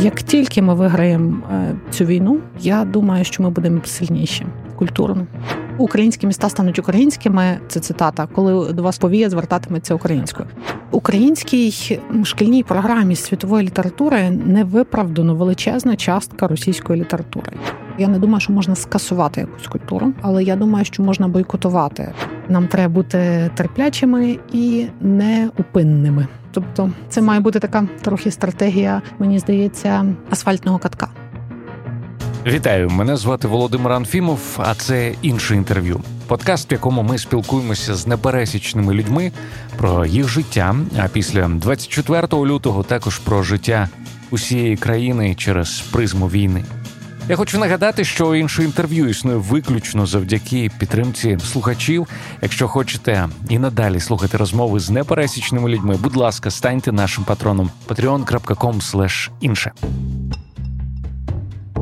Як тільки ми виграємо цю війну, я думаю, що ми будемо сильніші культурно. Українські міста стануть українськими, це цитата, коли до вас повія звертатиметься українською. Українській шкільній програмі світової літератури не виправдано величезна частка російської літератури. Я не думаю, що можна скасувати якусь культуру, але я думаю, що можна бойкотувати. Нам треба бути терплячими і неупинними. Тобто це має бути така трохи стратегія, мені здається, асфальтного катка. Вітаю, мене звати Володимир Анфімов, а це «Інше інтерв'ю». Подкаст, в якому ми спілкуємося з непересічними людьми про їх життя, а після 24 лютого також про життя усієї країни через призму війни. Я хочу нагадати, що «Інше інтерв'ю» існує виключно завдяки підтримці слухачів. Якщо хочете і надалі слухати розмови з непересічними людьми, будь ласка, станьте нашим патроном patreon.com/інше.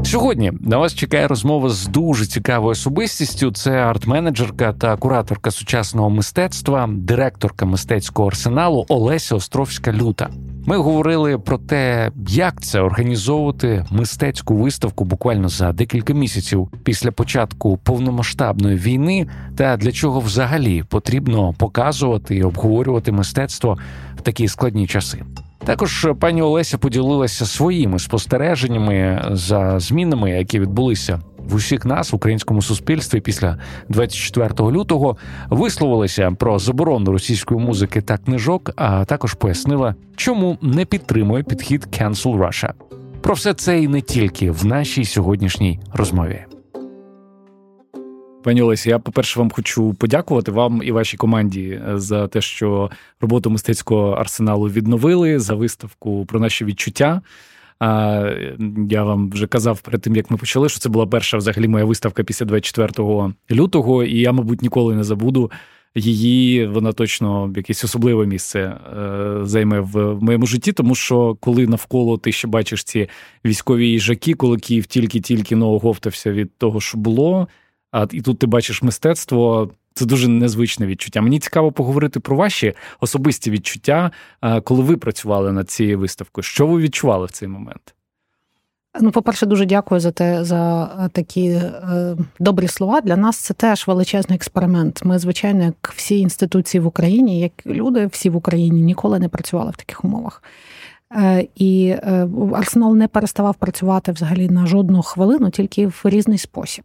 Сьогодні на вас чекає розмова з дуже цікавою особистістю. Це арт-менеджерка та кураторка сучасного мистецтва, директорка мистецького арсеналу Олеся Островська-Люта. Ми говорили про те, як це організовувати мистецьку виставку буквально за декілька місяців після початку повномасштабної війни та для чого взагалі потрібно показувати і обговорювати мистецтво в такі складні часи. Також пані Олеся поділилася своїми спостереженнями за змінами, які відбулися в усіх нас, в українському суспільстві після 24 лютого, висловилася про заборону російської музики та книжок, а також пояснила, чому не підтримує підхід «Cancel Russia». Про все це і не тільки в нашій сьогоднішній розмові. Пані Олесі, я, по-перше, вам хочу подякувати вам і вашій команді за те, що роботу мистецького арсеналу відновили, за виставку про наші відчуття. Я вам вже казав перед тим, як ми почали, що це була перша взагалі моя виставка після 24 лютого, і я, мабуть, ніколи не забуду її. Вона точно якесь особливе місце займе в моєму житті, тому що коли навколо ти ще бачиш ці військові їжаки, коли Київ тільки-тільки оговтався від того, що було, і тут ти бачиш мистецтво, це дуже незвичне відчуття. Мені цікаво поговорити про ваші особисті відчуття, коли ви працювали над цією виставкою. Що ви відчували в цей момент? Ну, по-перше, дуже дякую за такі добрі слова. Для нас це теж величезний експеримент. Ми, звичайно, як всі інституції в Україні, як люди всі в Україні, ніколи не працювали в таких умовах. І Арсенал не переставав працювати взагалі на жодну хвилину, тільки в різний спосіб.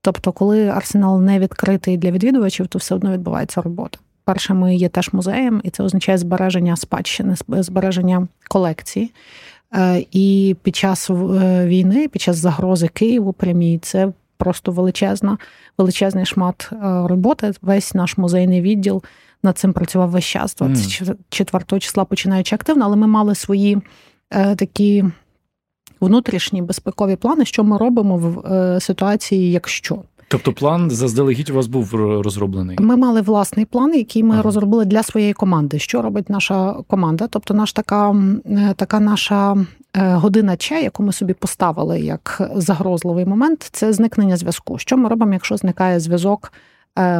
Тобто, коли Арсенал не відкритий для відвідувачів, то все одно відбувається робота. Перше, ми є теж музеєм, і це означає збереження спадщини, збереження колекції. І під час війни, під час загрози Києву прямій, це просто величезний шмат роботи. Весь наш музейний відділ над цим працював весь час, 24 числа починаючи активно, але ми мали свої такі внутрішні безпекові плани, що ми робимо в ситуації, якщо. Тобто план заздалегідь у вас був розроблений? Ми мали власний план, який ми розробили для своєї команди. Що робить наша команда? Тобто така наша година Ч, яку ми собі поставили як загрозливий момент, це зникнення зв'язку. Що ми робимо, якщо зникає зв'язок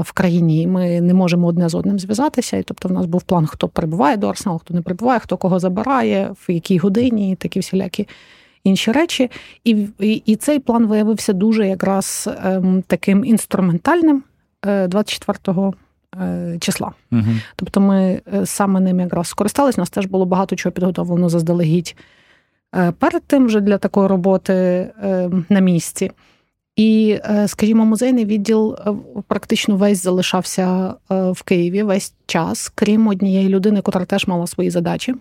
в країні, і ми не можемо одне з одним зв'язатися, і тобто в нас був план, хто прибуває до Арсеналу, хто не прибуває, хто кого забирає, в якій годині, і такі всілякі інші речі. І цей план виявився дуже якраз таким інструментальним 24-го числа. Угу. Тобто ми саме ним якраз скористалися, у нас теж було багато чого підготовлено заздалегідь перед тим вже для такої роботи на місці. І, скажімо, музейний відділ практично весь залишався в Києві весь час, крім однієї людини, котра теж мала свої задачі.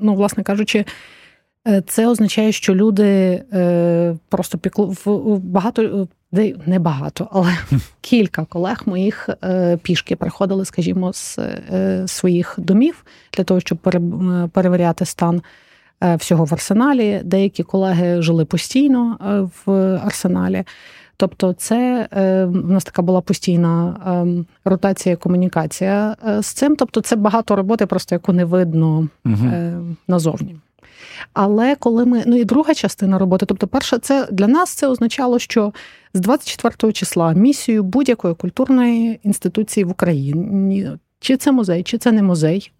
Ну, власне кажучи, це означає, що люди просто але кілька колег моїх пішки приходили, скажімо, з своїх домів для того, щоб перевіряти стан всього в Арсеналі. Деякі колеги жили постійно в Арсеналі. Тобто це в нас така була постійна ротація, комунікація з цим. Тобто це багато роботи, просто яку не видно назовні. Але коли ми... Ну і друга частина роботи. Тобто перша, це для нас це означало, що з 24 числа місію будь-якої культурної інституції в Україні, чи це музей, чи це не музей,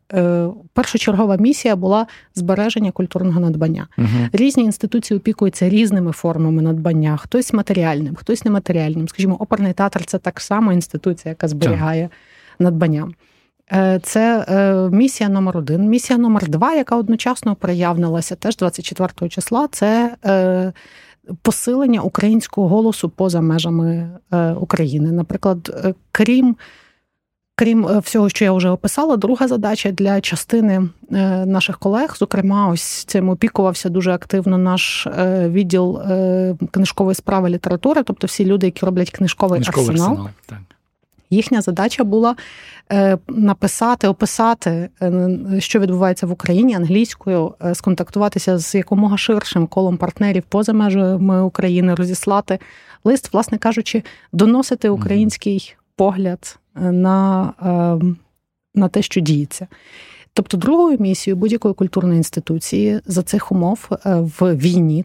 першочергова місія була збереження культурного надбання. Угу. Різні інституції опікуються різними формами надбання. Хтось матеріальним, хтось нематеріальним. Скажімо, оперний театр – це так само інституція, яка зберігає надбання. Це місія номер 1. Місія номер 2, яка одночасно проявнилася теж 24 числа, це посилення українського голосу поза межами України. Наприклад, крім всього, що я вже описала, друга задача для частини наших колег, зокрема, ось цим опікувався дуже активно наш відділ книжкової справи літератури, тобто всі люди, які роблять книжковий арсенал. Так. Їхня задача була написати, описати, що відбувається в Україні англійською, сконтактуватися з якомога ширшим колом партнерів поза межами України, розіслати лист, власне кажучи, доносити український погляд на те, що діється. Тобто другою місією будь-якої культурної інституції за цих умов в війні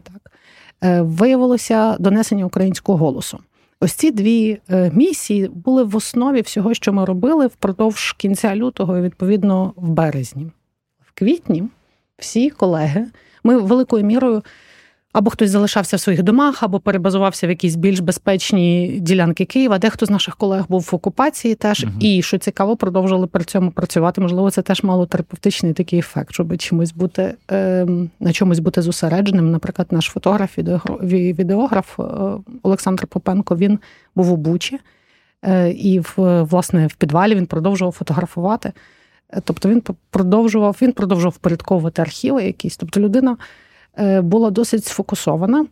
виявилося донесення українського голосу. Ось ці дві місії були в основі всього, що ми робили впродовж кінця лютого і, відповідно, в березні. В квітні всі колеги, ми великою мірою, або хтось залишався в своїх домах, або перебазувався в якісь більш безпечні ділянки Києва, дехто з наших колег був в окупації теж, і, що цікаво, продовжили при цьому працювати. Можливо, це теж мало терапевтичний такий ефект, щоб на чомусь бути зосередженим. Наприклад, наш фотограф, відеограф Олександр Попенко, він був у Бучі, і, власне, в підвалі він продовжував фотографувати. Тобто він продовжував впорядковувати архіви якісь. Тобто людина була досить сфокусована.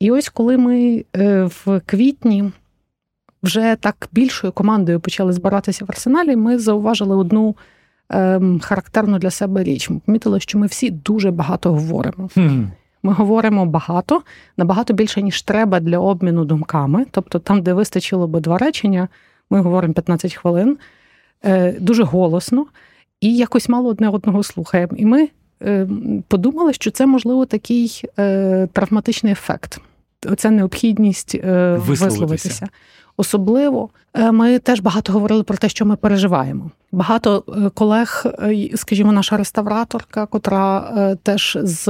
І ось коли ми в квітні вже так більшою командою почали збиратися в Арсеналі, ми зауважили одну характерну для себе річ. Ми помітили, що ми всі дуже багато говоримо. Ми говоримо багато, набагато більше, ніж треба для обміну думками. Тобто там, де вистачило би 2 речення, ми говоримо 15 хвилин, дуже голосно, і якось мало одне одного слухаємо. І ми подумали, що це, можливо, такий травматичний ефект. Оця необхідність висловитися. Особливо ми теж багато говорили про те, що ми переживаємо. Багато колег, скажімо, наша реставраторка, котра теж з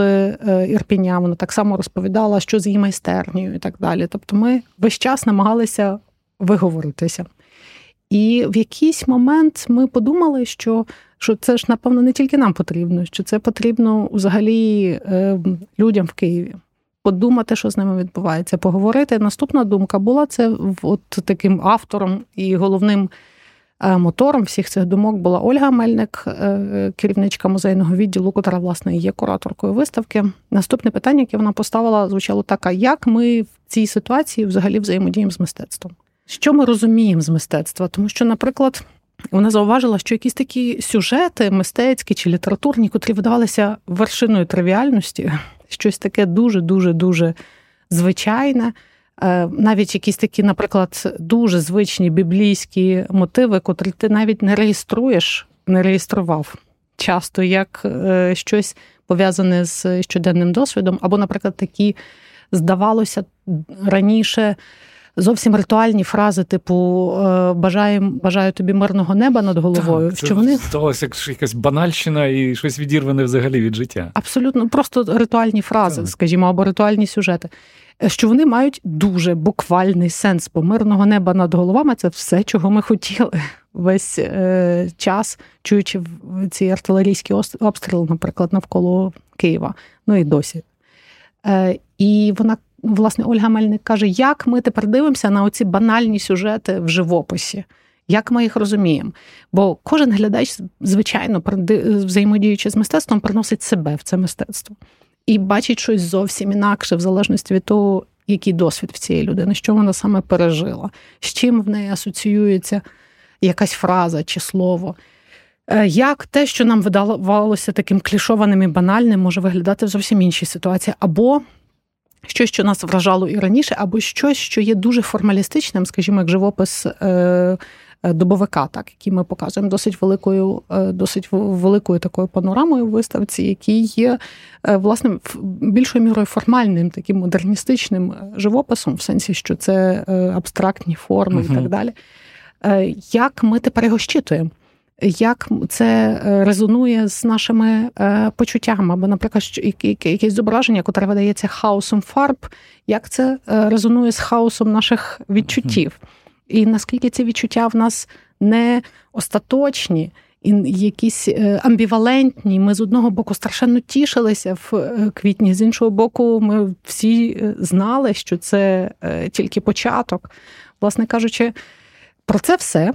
Ірпіня, вона так само розповідала, що з її майстернею і так далі. Тобто ми весь час намагалися виговоритися. І в якийсь момент ми подумали, що це ж, напевно, не тільки нам потрібно, що це потрібно взагалі людям в Києві. Подумати, що з ними відбувається, поговорити. Наступна думка була, це от таким автором і головним мотором всіх цих думок була Ольга Мельник, керівничка музейного відділу, котра, власне, є кураторкою виставки. Наступне питання, яке вона поставила, звучало так: а як ми в цій ситуації взагалі взаємодіємо з мистецтвом? Що ми розуміємо з мистецтва? Тому що, наприклад, вона зауважила, що якісь такі сюжети мистецькі чи літературні, котрі видавалися вершиною тривіальності, щось таке дуже-дуже-дуже звичайне, навіть якісь такі, наприклад, дуже звичні біблійські мотиви, котрі ти навіть не реєстрував часто, як щось пов'язане з щоденним досвідом, або, наприклад, такі, здавалося, раніше зовсім ритуальні фрази, типу «бажаю тобі мирного неба над головою». Так, що вони сталося якась банальщина і щось відірване взагалі від життя. Абсолютно, просто ритуальні фрази, так, скажімо, або ритуальні сюжети. Що вони мають дуже буквальний сенс, бо мирного неба над головами – це все, чого ми хотіли весь час, чуючи ці артилерійські обстріли, наприклад, навколо Києва. Ну і досі. І вона, власне, Ольга Мельник каже, як ми тепер дивимося на оці банальні сюжети в живописі, як ми їх розуміємо. Бо кожен глядач, звичайно, взаємодіючи з мистецтвом, приносить себе в це мистецтво. І бачить щось зовсім інакше, в залежності від того, який досвід в цієї людини, що вона саме пережила, з чим в неї асоціюється якась фраза чи слово. Як те, що нам видавалося таким клішованим і банальним, може виглядати в зовсім іншій ситуації. Або щось, що нас вражало і раніше, або щось, що є дуже формалістичним, скажімо, як живопис добовика, так, який ми показуємо досить великою такою панорамою в виставці, який є, власне, більшою мірою формальним, таким модерністичним живописом, в сенсі, що це абстрактні форми і так далі. Як ми тепер його щитуємо? як це резонує з нашими почуттями. Бо, наприклад, якесь зображення, котре видається хаосом фарб, як це резонує з хаосом наших відчуттів. І наскільки ці відчуття в нас не остаточні, якісь амбівалентні. Ми з одного боку страшенно тішилися в квітні, з іншого боку ми всі знали, що це тільки початок. Власне кажучи, про це все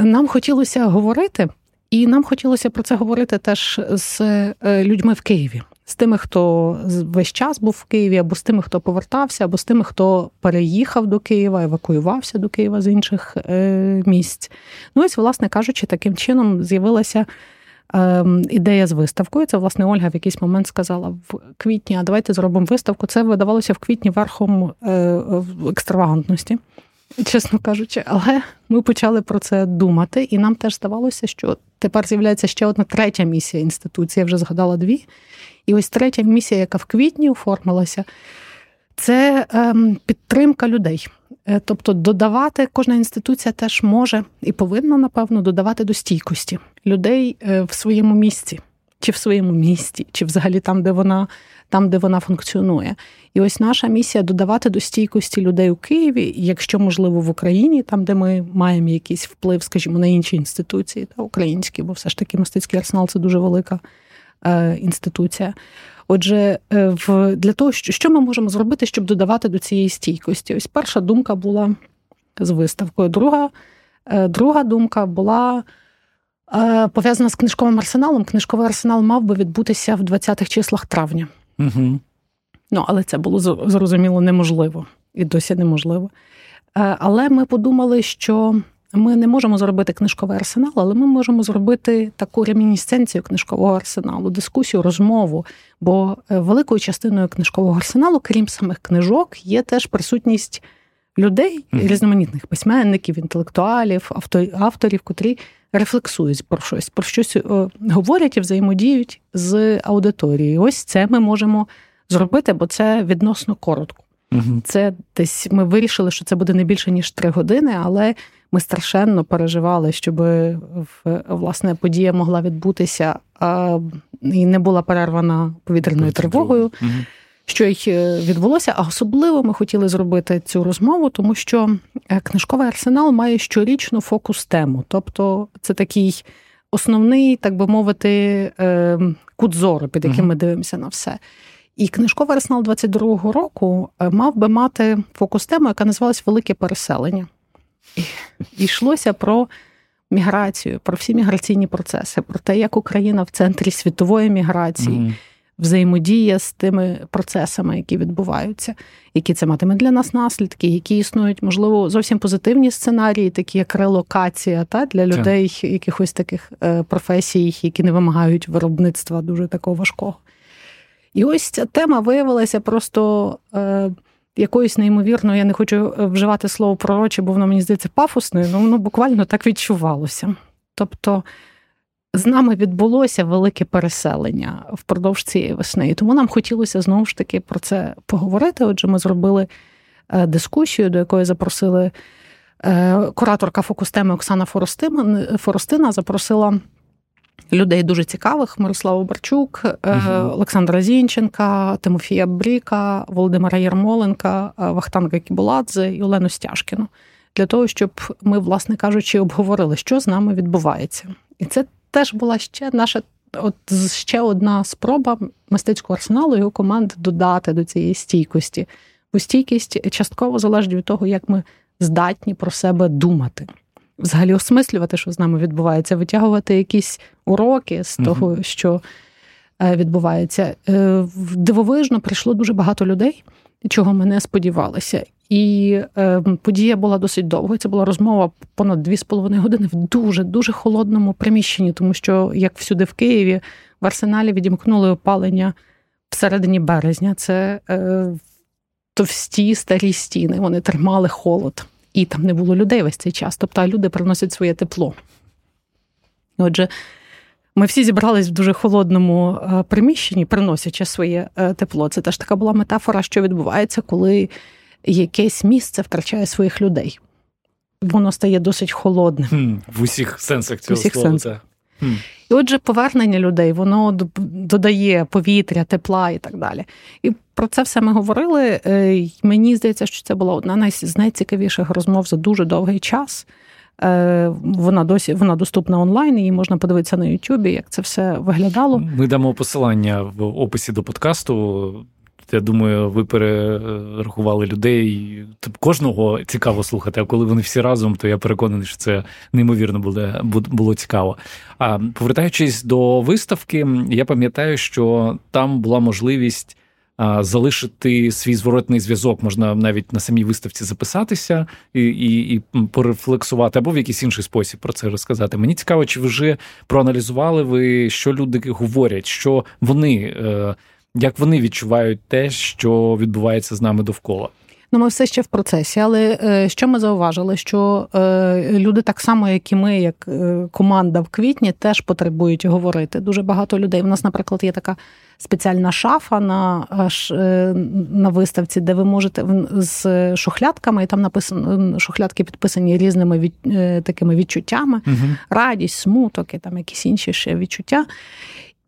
нам хотілося говорити, і нам хотілося про це говорити теж з людьми в Києві. З тими, хто весь час був в Києві, або з тими, хто повертався, або з тими, хто переїхав до Києва, евакуювався до Києва з інших місць. Ну, ось, власне кажучи, таким чином з'явилася ідея з виставкою. Це, власне, Ольга в якийсь момент сказала в квітні, а давайте зробимо виставку. Це видавалося в квітні верхом екстравагантності, чесно кажучи. Але ми почали про це думати, і нам теж здавалося, що тепер з'являється ще одна третя місія інституції, я вже згадала дві. І ось третя місія, яка в квітні оформилася, це підтримка людей. Тобто додавати, кожна інституція теж може і повинна, напевно, додавати до стійкості людей в своєму місці, чи в своєму місті, чи взагалі там, де вона функціонує. І ось наша місія – додавати до стійкості людей у Києві, якщо, можливо, в Україні, там, де ми маємо якийсь вплив, скажімо, на інші інституції, та українські, бо все ж таки мистецький арсенал – це дуже велика інституція. Отже, для того, що ми можемо зробити, щоб додавати до цієї стійкості? Ось перша думка була з виставкою. Друга думка була пов'язана з книжковим арсеналом. Книжковий арсенал мав би відбутися в 20-х числах травня. Угу. Ну, але це було, зрозуміло, неможливо. І досі неможливо. Але ми подумали, що ми не можемо зробити книжковий арсенал, але ми можемо зробити таку ремінісценцію книжкового арсеналу, дискусію, розмову. Бо великою частиною книжкового арсеналу, крім самих книжок, є теж присутність людей, різноманітних письменників, інтелектуалів, авторів, котрі рефлексують про щось говорять і взаємодіють з аудиторією. Ось це ми можемо зробити, бо це відносно коротко. Це десь ми вирішили, що це буде не більше, ніж 3 години, але ми страшенно переживали, щоб, власне, подія могла відбутися і не була перервана повітряною тривогою, що їх відбулося. А особливо ми хотіли зробити цю розмову, тому що книжковий арсенал має щорічно фокус-тему. Тобто це такий основний, так би мовити, кут зору, під яким ми дивимося на все. І книжковий арсенал 22-го року мав би мати фокус-тему, яка називалась «Велике переселення». І йшлося про міграцію, про всі міграційні процеси, про те, як Україна в центрі світової міграції, взаємодія з тими процесами, які відбуваються, які це матиме для нас наслідки, які існують, можливо, зовсім позитивні сценарії, такі як релокація для людей якихось таких професій, які не вимагають виробництва дуже такого важкого. І ось ця тема виявилася просто якоюсь неймовірною, я не хочу вживати слово пророче, бо воно, мені здається, пафосною, але воно буквально так відчувалося. Тобто з нами відбулося велике переселення впродовж цієї весни. І тому нам хотілося знову ж таки про це поговорити. Отже, ми зробили дискусію, до якої запросили кураторка фокус-теми Оксана Форостина, запросила людей дуже цікавих: Мирославу Барчук, Олександра Зінченка, Тимофія Бріка, Володимира Єрмоленка, Вахтанга Кібуладзе і Олену Стяжкіну. Для того, щоб ми, власне кажучи, обговорили, що з нами відбувається. І це теж була ще наша, ще одна спроба мистецького арсеналу і його команд додати до цієї стійкості. Бо стійкість частково залежить від того, як ми здатні про себе думати. Взагалі осмислювати, що з нами відбувається, витягувати якісь уроки з того, що відбувається. Дивовижно прийшло дуже багато людей, чого ми не сподівалися. І подія була досить довгою. Це була розмова понад 2,5 години в дуже-дуже холодному приміщенні, тому що, як всюди в Києві, в Арсеналі відімкнули опалення всередині березня. Це товсті старі стіни, вони тримали холод. І там не було людей весь цей час. Тобто люди приносять своє тепло. Отже, ми всі зібрались в дуже холодному приміщенні, приносячи своє тепло. Це теж така була метафора, що відбувається, коли якесь місце втрачає своїх людей. воно стає досить холодним. В усіх сенсах цього слова. Це. І отже, повернення людей, воно додає повітря, тепла і так далі. І про це все ми говорили. Мені здається, що це була одна з найцікавіших розмов за дуже довгий час. Вона доступна онлайн, її можна подивитися на YouTube, як це все виглядало. Ми дамо посилання в описі до подкасту. Я думаю, ви перерахували людей. Кожного цікаво слухати, а коли вони всі разом, то я переконаний, що це неймовірно було цікаво. А повертаючись до виставки, я пам'ятаю, що там була можливість залишити свій зворотний зв'язок. Можна навіть на самій виставці записатися і порефлексувати, або в якийсь інший спосіб про це розказати. Мені цікаво, чи вже проаналізували ви, що люди говорять, що вони... Як вони відчувають те, що відбувається з нами довкола? Ну, ми все ще в процесі, але що ми зауважили, що люди так само, як і ми, як команда в квітні, теж потребують говорити. Дуже багато людей. У нас, наприклад, є така спеціальна шафа на виставці, де ви можете з шухлядками, і там написано, шухлядки підписані різними такими відчуттями, радість, смуток і там якісь інші ще відчуття.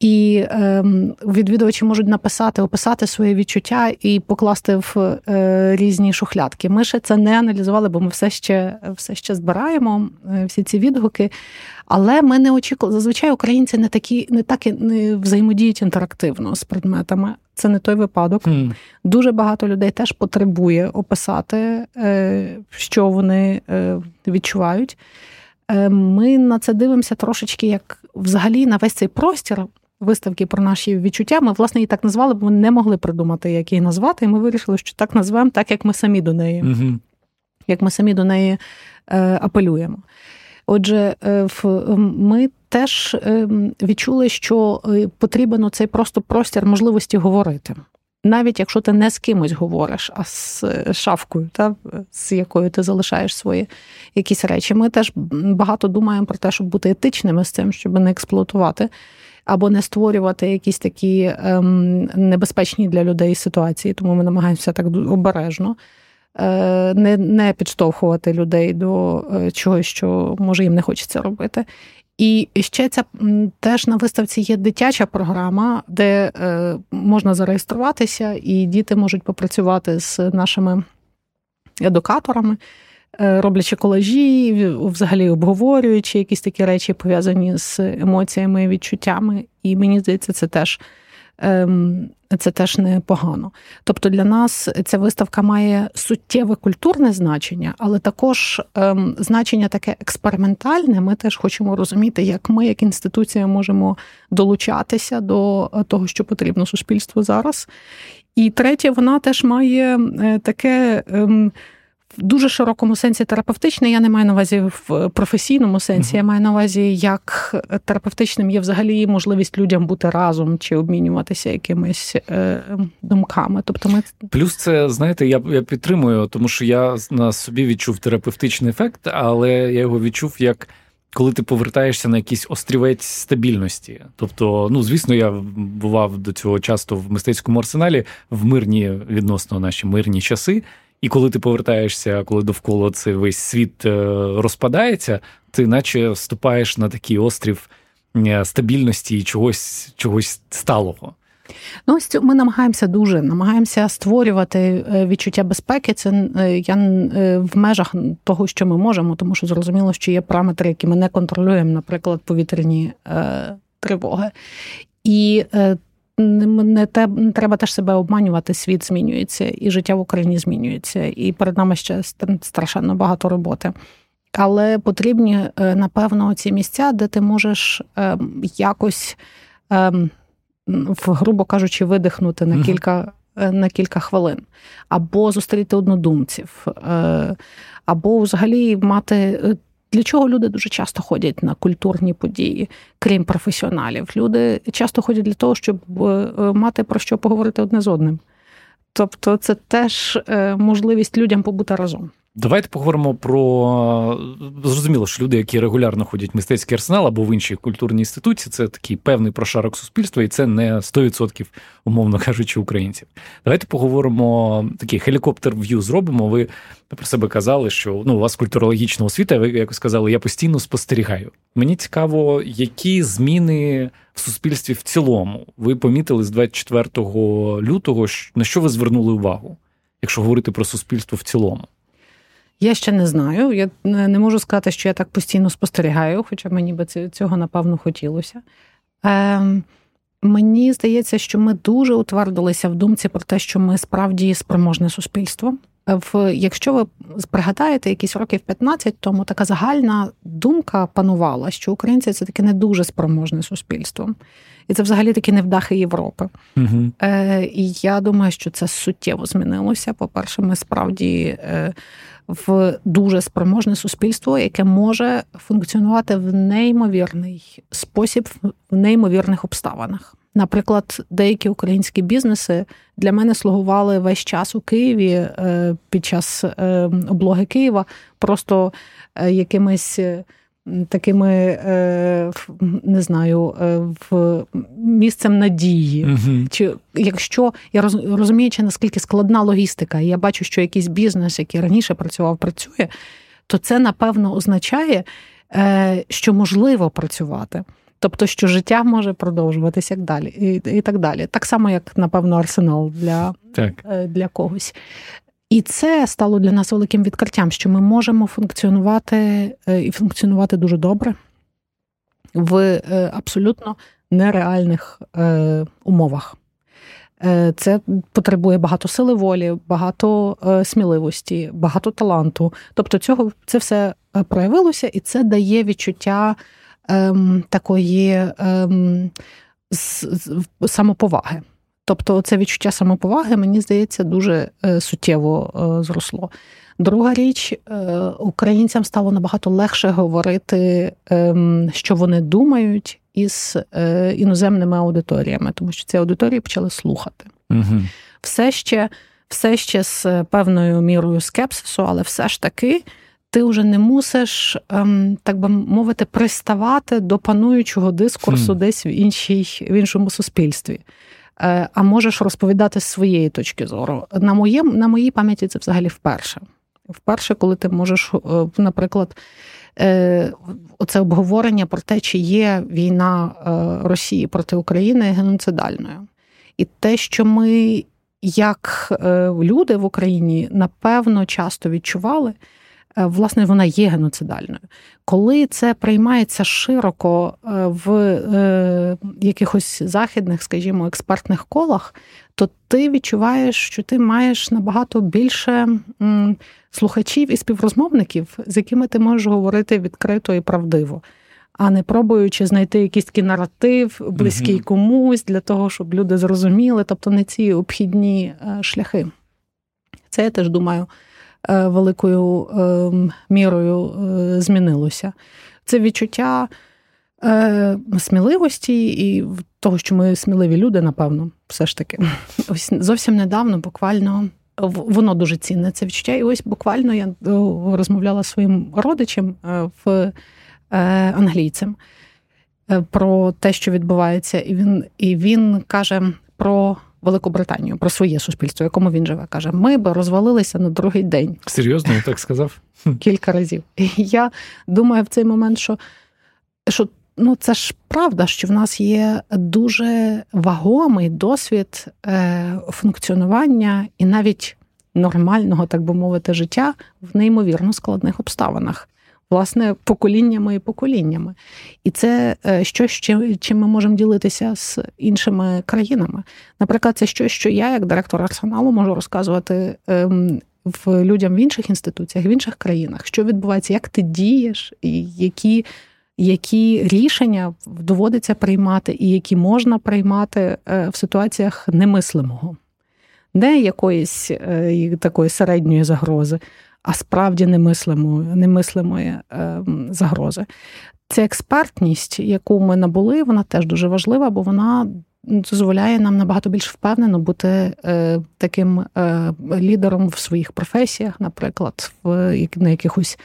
І відвідувачі можуть написати, описати своє відчуття і покласти в різні шухлядки. Ми ще це не аналізували, бо ми все ще збираємо всі ці відгуки. Але ми не очікували. Зазвичай українці не взаємодіють інтерактивно з предметами. Це не той випадок. Дуже багато людей теж потребує описати, що вони відчувають. Ми на це дивимося трошечки, як взагалі на весь цей простір виставки про наші відчуття. Ми, власне, її так назвали, бо ми не могли придумати, як її назвати, і ми вирішили, що так назвемо, так, як ми самі до неї, як ми самі до неї апелюємо. Отже, ми теж відчули, що потрібен цей просто простір можливості говорити. Навіть якщо ти не з кимось говориш, а з шафкою, з якою ти залишаєш свої якісь речі. Ми теж багато думаємо про те, щоб бути етичними з цим, щоб не експлуатувати або не створювати якісь такі небезпечні для людей ситуації. Тому ми намагаємося так обережно не підштовхувати людей до чогось, що, може, їм не хочеться робити. І ще ця теж на виставці є дитяча програма, де можна зареєструватися, і діти можуть попрацювати з нашими едукаторами, роблячи колажі, взагалі обговорюючи якісь такі речі, пов'язані з емоціями і відчуттями. І мені здається, це теж непогано. Тобто для нас ця виставка має суттєве культурне значення, але також значення таке експериментальне. Ми теж хочемо розуміти, як ми, як інституція, можемо долучатися до того, що потрібно суспільству зараз. І третє, вона теж має таке... В дуже широкому сенсі терапевтичне, я не маю на увазі в професійному сенсі, я маю на увазі, як терапевтичним є взагалі можливість людям бути разом чи обмінюватися якимись думками. Тобто ми... Плюс це, знаєте, я підтримую, тому що я на собі відчув терапевтичний ефект, але я його відчув як... коли ти повертаєшся на якийсь острівець стабільності. Тобто, звісно, я бував до цього часто в Мистецькому арсеналі в мирні, відносно наші мирні часи. І коли ти повертаєшся, коли довкола цей весь світ розпадається, ти наче вступаєш на такий острів стабільності і чогось сталого. Ось ми намагаємося створювати відчуття безпеки. Це я в межах того, що ми можемо, тому що зрозуміло, що є параметри, які ми не контролюємо, наприклад, повітряні тривоги. І не треба теж себе обманювати, світ змінюється, і життя в Україні змінюється, і перед нами ще страшенно багато роботи. Але потрібні, напевно, ці місця, де ти можеш якось, грубо кажучи, видихнути на кілька хвилин, або зустріти однодумців, або взагалі мати... Для чого люди дуже часто ходять на культурні події, крім професіоналів? Люди часто ходять для того, щоб мати про що поговорити одне з одним. Тобто це теж можливість людям побути разом. Давайте поговоримо про... Зрозуміло, що люди, які регулярно ходять в Мистецький Арсенал або в інші культурні інституції, це такий певний прошарок суспільства, і це не 100%, умовно кажучи, українців. Давайте поговоримо, такий гелікоптер-в'ю зробимо. Ви про себе казали, що у вас культурологічна освіта, ви якось казали, я постійно спостерігаю. Мені цікаво, які зміни в суспільстві в цілому ви помітили з 24 лютого, на що ви звернули увагу, якщо говорити про суспільство в цілому? Я ще не знаю. Я не можу сказати, що я так постійно спостерігаю, хоча мені би цього, напевно, хотілося. Мені здається, що ми дуже утвердилися в думці про те, що ми справді спроможне суспільство. Якщо ви пригадаєте, якісь років 15 тому така загальна думка панувала, що українці – це таке не дуже спроможне суспільство. І це взагалі такі невдахи Європи. Угу. І я думаю, що це суттєво змінилося. По-перше, ми справді... в дуже спроможне суспільство, яке може функціонувати в неймовірний спосіб, в неймовірних обставинах. Наприклад, деякі українські бізнеси для мене слугували весь час у Києві під час облоги Києва просто якимись такими, не знаю, місцем надії. Mm-hmm. Чи якщо я розуміючи, наскільки складна логістика, і я бачу, що якийсь бізнес, який раніше працював, працює, то це, напевно, означає, що можливо працювати. Тобто, що життя може продовжуватися і так далі. Так само, як, напевно, Арсенал для когось. І це стало для нас великим відкриттям, що ми можемо функціонувати і функціонувати дуже добре в абсолютно нереальних умовах. Це потребує багато сили волі, багато сміливості, багато таланту. Тобто цього це все проявилося, і це дає відчуття такої самоповаги. Тобто це відчуття самоповаги, мені здається, дуже суттєво зросло. Друга річ, українцям стало набагато легше говорити, що вони думають із іноземними аудиторіями, тому що ці аудиторії почали слухати. Угу. Все ще з певною мірою скепсису, але все ж таки ти вже не мусиш, так би мовити, приставати до пануючого дискурсу десь в іншому суспільстві. А можеш розповідати з своєї точки зору. На моїй пам'яті це взагалі вперше. Вперше, коли ти можеш, наприклад, оце обговорення про те, чи є війна Росії проти України геноцидальною. І те, що ми, як люди в Україні, напевно, часто відчували, власне, вона є геноцидальною. Коли це приймається широко в якихось західних, скажімо, експертних колах, то ти відчуваєш, що ти маєш набагато більше слухачів і співрозмовників, з якими ти можеш говорити відкрито і правдиво, а не пробуючи знайти якийсь такий наратив, близький [S2] Угу. [S1] Комусь, для того, щоб люди зрозуміли, тобто не ці обхідні шляхи. Це, я теж думаю, великою мірою змінилося. Це відчуття сміливості і того, що ми сміливі люди, напевно, все ж таки. Ось зовсім недавно, буквально, воно дуже цінне, це відчуття. І ось буквально я розмовляла зі своїм родичем, англійцем, про те, що відбувається. І він каже про Велику Британію, про своє суспільство, в якому він живе, каже, ми би розвалилися на другий день. Серйозно, я так сказав? Кілька разів. І я думаю в цей момент, що ну, це ж правда, що в нас є дуже вагомий досвід функціонування і навіть нормального, так би мовити, життя в неймовірно складних обставинах. Власне, поколіннями і поколіннями. І це щось, чим ми можемо ділитися з іншими країнами. Наприклад, це щось, що я, як директор Арсеналу, можу розказувати людям в інших інституціях, в інших країнах, що відбувається, як ти дієш, і які рішення доводиться приймати, і які можна приймати в ситуаціях немислимого. Не якоїсь такої середньої загрози, а справді немислимої загрози. Ця експертність, яку ми набули, вона теж дуже важлива, бо вона дозволяє нам набагато більш впевнено бути таким лідером в своїх професіях, наприклад, на якихось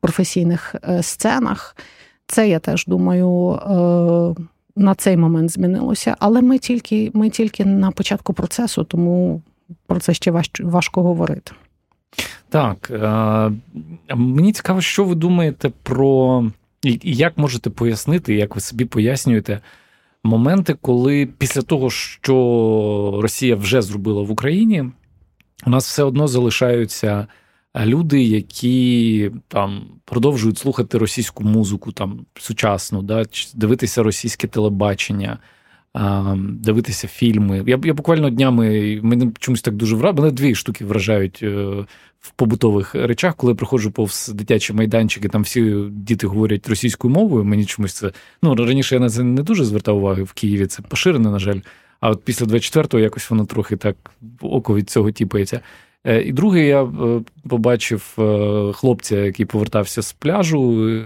професійних сценах. Це, я теж думаю, на цей момент змінилося. Але ми тільки на початку процесу, тому про це ще важко говорити. Так. Мені цікаво, що ви думаєте про... І як можете пояснити, як ви собі пояснюєте моменти, коли після того, що Росія вже зробила в Україні, у нас все одно залишаються люди, які там продовжують слухати російську музику, там сучасну, да, дивитися російське телебачення, дивитися фільми. Я буквально днями, мене чомусь так дуже мене дві штуки вражають в побутових речах, коли я приходжу повз дитячі майданчики, там всі діти говорять російською мовою, мені чомусь це... Ну, раніше я на це не дуже звертав уваги, в Києві це поширене, на жаль, а от після 24-го якось воно трохи так око від цього тіпається. І друге, я побачив хлопця, який повертався з пляжу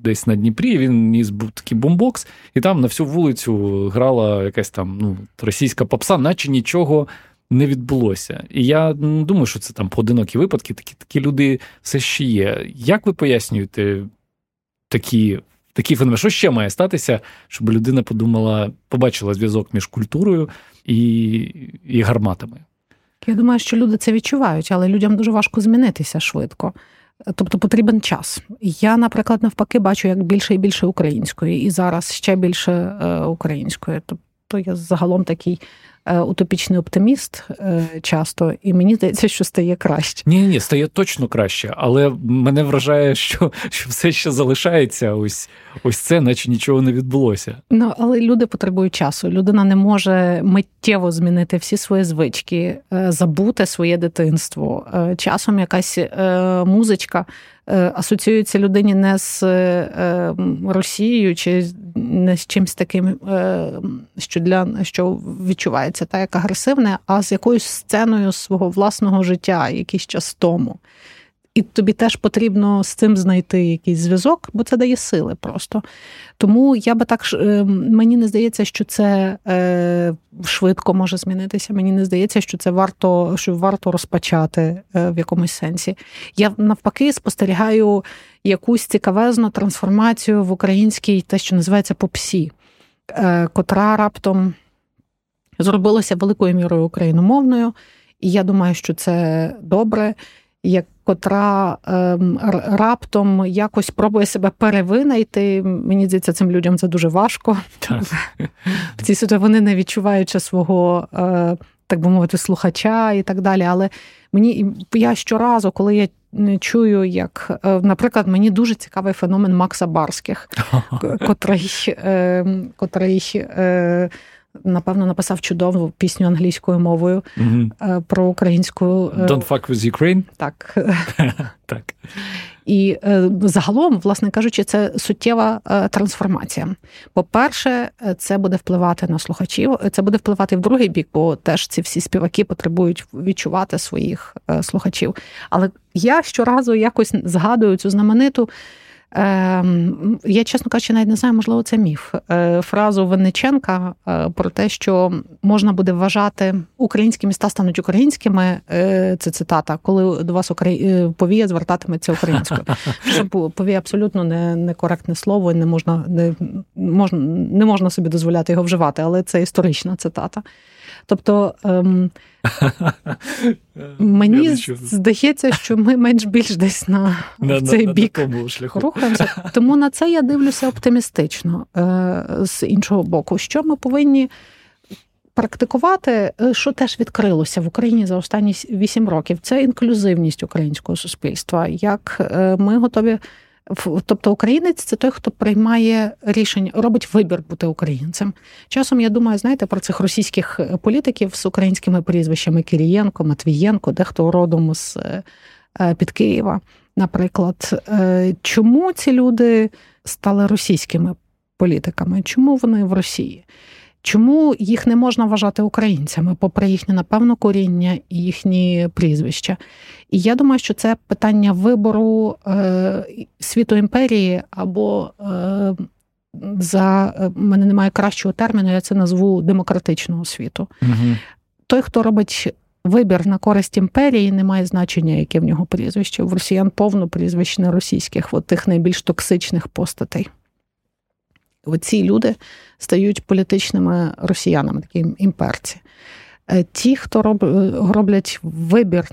десь на Дніпрі, він ніс був такий бомбокс, і там на всю вулицю грала якась там російська попса, наче нічого не відбулося. І я думаю, що це там поодинокі випадки, такі люди все ще є. Як ви пояснюєте такі феномен? Що ще має статися, щоб людина подумала, побачила зв'язок між культурою і гарматами? Я думаю, що люди це відчувають, але людям дуже важко змінитися швидко. Тобто потрібен час. Я, наприклад, навпаки, бачу, як більше і більше української, і зараз ще більше української. Тобто я загалом такий утопічний оптиміст часто, і мені здається, що стає краще. Ні, стає точно краще, але мене вражає, що все ще залишається ось це, наче нічого не відбулося. Ну, але люди потребують часу. Людина не може миттєво змінити всі свої звички, забути своє дитинство. Часом якась музичка асоціюється людині не з Росією чи не з чимось таким, що відчувається та як агресивне, а з якоюсь сценою свого власного життя якийсь час тому. І тобі теж потрібно з цим знайти якийсь зв'язок, бо це дає сили просто. Тому я би так, мені не здається, що це швидко може змінитися. Мені не здається, що це варто розпочати в якомусь сенсі. Я навпаки спостерігаю якусь цікавезну трансформацію в українській, те, що називається попсі, котра раптом зробилася великою мірою україномовною. І я думаю, що це добре. Котра раптом якось пробує себе перевинайти. Мені здається, цим людям це дуже важко. В цій ситуації вони не відчувають свого, так би мовити, слухача і так далі. Але я щоразу, коли я чую, як, наприклад, мені дуже цікавий феномен Макса Барських, котрий напевно, написав чудову пісню англійською мовою про українську... Don't fuck with Ukraine? Так. Так. І загалом, власне кажучи, це суттєва трансформація. По-перше, це буде впливати на слухачів, це буде впливати в другий бік, бо теж ці всі співаки потребують відчувати своїх слухачів. Але я щоразу якось згадую цю знамениту, я, чесно кажучи, навіть не знаю, можливо, це міф, фразу Винниченка про те, що можна буде вважати, українські міста стануть українськими, це цитата, коли до вас повія звертатиметься українською. Щоб повія абсолютно некоректне слово, не можна собі дозволяти його вживати, але це історична цитата. Тобто, мені здається, що ми менш-більш десь в цей бік рухаємося. Тому на це я дивлюся оптимістично. З іншого боку, що ми повинні практикувати, що теж відкрилося в Україні за останні 8 років, це інклюзивність українського суспільства. Як ми готові... Тобто українець – це той, хто приймає рішення, робить вибір бути українцем. Часом я думаю, знаєте, про цих російських політиків з українськими прізвищами Кирієнко, Матвієнко, дехто родом з-під Києва, наприклад. Чому ці люди стали російськими політиками? Чому вони в Росії? Чому їх не можна вважати українцями, попри їхнє, напевно, коріння і їхні прізвища? І я думаю, що це питання вибору світу імперії або за, в мене немає кращого терміну, я це назву демократичного світу. Угу. Той, хто робить вибір на користь імперії, не має значення, яке в нього прізвище. В росіян повно прізвищ не російських, от тих найбільш токсичних постатей. Оці люди стають політичними росіянами, такі імперці. Ті, хто роблять вибір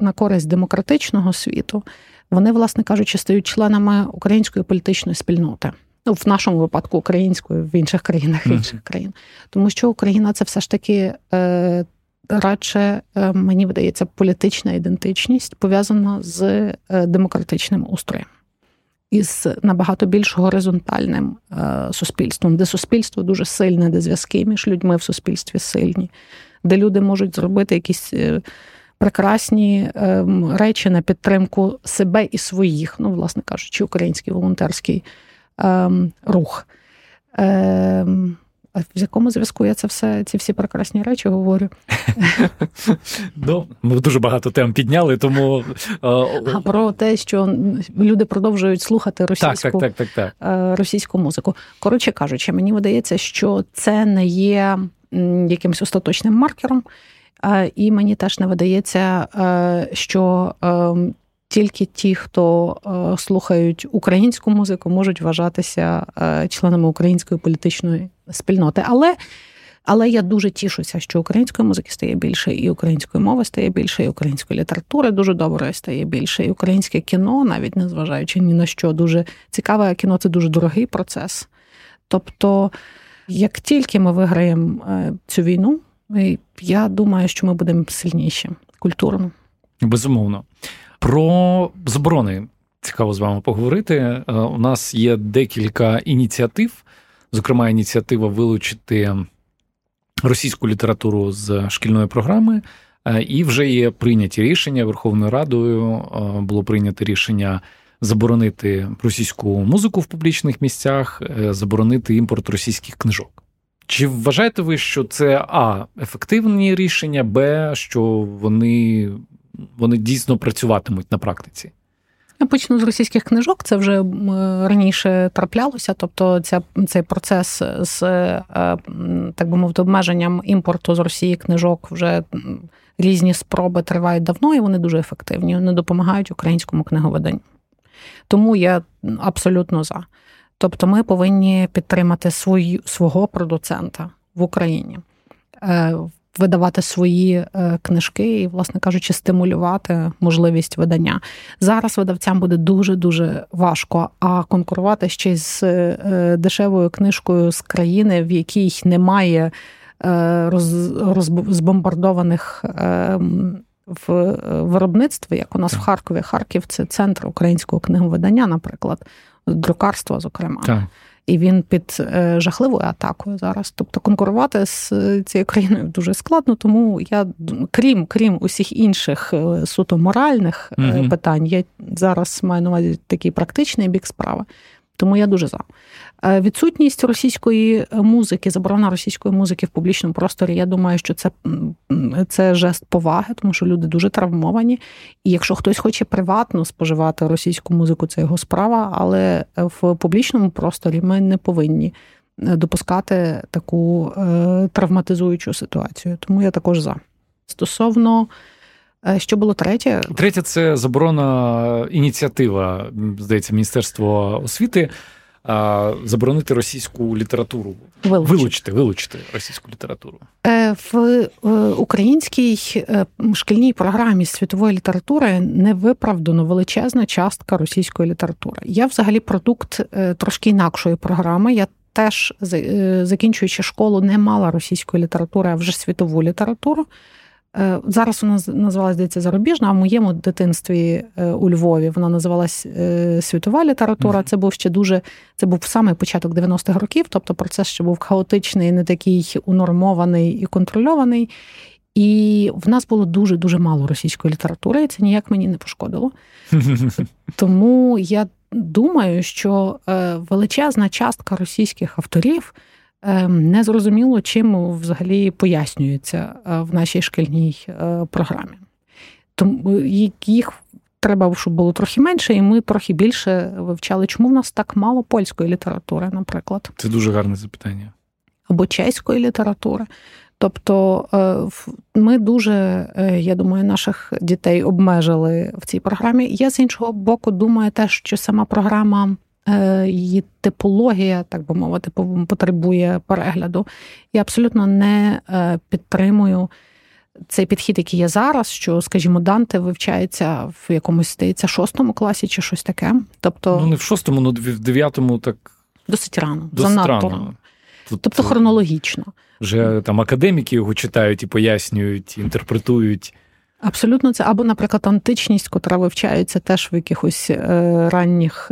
на користь демократичного світу, вони, власне кажучи, стають членами української політичної спільноти. Ну, в нашому випадку української, в інших країнах, інших країн. Тому що Україна – це все ж таки, радше, мені видається, політична ідентичність, пов'язана з демократичним устроєм. Із набагато більш горизонтальним суспільством, де суспільство дуже сильне, де зв'язки між людьми в суспільстві сильні, де люди можуть зробити якісь прекрасні речі на підтримку себе і своїх, ну, власне кажучи, український волонтерський рух. В якому зв'язку я це все, ці всі прекрасні речі говорю? Ну, ми дуже багато тем підняли, тому... А про те, що люди продовжують слухати російську музику. Коротше кажучи, мені видається, що це не є якимось остаточним маркером, і мені теж не видається, що тільки ті, хто слухають українську музику, можуть вважатися членами української політичної спільноти. Але я дуже тішуся, що української музики стає більше, і української мови стає більше, і української літератури дуже добре стає більше, і українське кіно, навіть незважаючи ні на що, дуже цікаве кіно – це дуже дорогий процес. Тобто, як тільки ми виграємо цю війну, я думаю, що ми будемо сильніші культурно. Безумовно. Про заборони цікаво з вами поговорити. У нас є декілька ініціатив, зокрема, ініціатива вилучити російську літературу з шкільної програми, і вже є прийняті рішення Верховною Радою, було прийнято рішення заборонити російську музику в публічних місцях, заборонити імпорт російських книжок. Чи вважаєте ви, що це, ефективні рішення, б, що вони дійсно працюватимуть на практиці? Я почну з російських книжок, це вже раніше траплялося, тобто цей процес з, так би мовити, обмеженням імпорту з Росії книжок, вже різні спроби тривають давно, і вони дуже ефективні, вони допомагають українському книговиданню. Тому я абсолютно за. Тобто ми повинні підтримати свого продуцента в Україні, видавати свої книжки і, власне кажучи, стимулювати можливість видання. Зараз видавцям буде дуже-дуже важко, а конкурувати ще й з дешевою книжкою з країни, в якій немає збомбардованих виробництв, як у нас в Харкові. Харків – це центр українського книговидання, наприклад, друкарства, зокрема. Так. І він під жахливою атакою зараз. Тобто конкурувати з цією країною дуже складно, тому я, крім усіх інших суто моральних питань, я зараз маю на увазі такий практичний бік справи, тому я дуже за. Відсутність російської музики, заборона російської музики в публічному просторі, я думаю, що це жест поваги, тому що люди дуже травмовані. І якщо хтось хоче приватно споживати російську музику, це його справа, але в публічному просторі ми не повинні допускати таку травматизуючу ситуацію. Тому я також за. Стосовно... Що було третє? Третє – це заборона ініціатива, здається, Міністерства освіти, заборонити російську літературу. Вилучити російську літературу. В українській шкільній програмі світової літератури невиправдано величезна частка російської літератури. Я взагалі продукт трошки інакшої програми. Я теж, закінчуючи школу, не мала російської літератури, а вже світову літературу. Зараз вона називалась, здається, зарубіжна, а в моєму дитинстві у Львові вона називалась світова література. Це був саме початок 90-х років, тобто процес ще був хаотичний, не такий унормований і контрольований. І в нас було дуже-дуже мало російської літератури, і це ніяк мені не пошкодило. Тому я думаю, що величезна частка російських авторів незрозуміло, чим взагалі пояснюється в нашій шкільній програмі. Тому їх треба, щоб було трохи менше, і ми трохи більше вивчали. Чому в нас так мало польської літератури, наприклад? Це дуже гарне запитання. Або чеської літератури. Тобто ми дуже, я думаю, наших дітей обмежили в цій програмі. Я, з іншого боку, думаю теж, що сама програма, її типологія, так би мовити, потребує перегляду. Я абсолютно не підтримую цей підхід, який є зараз, що, скажімо, Данте вивчається в якомусь, здається, 6-му класі чи щось таке. Тобто, ну, не в 6-му, але в 9-му так... Досить рано, занадто рано. Тобто хронологічно. Вже там академіки його читають і пояснюють, інтерпретують. Абсолютно це. Або, наприклад, античність, котра вивчається теж в якихось ранніх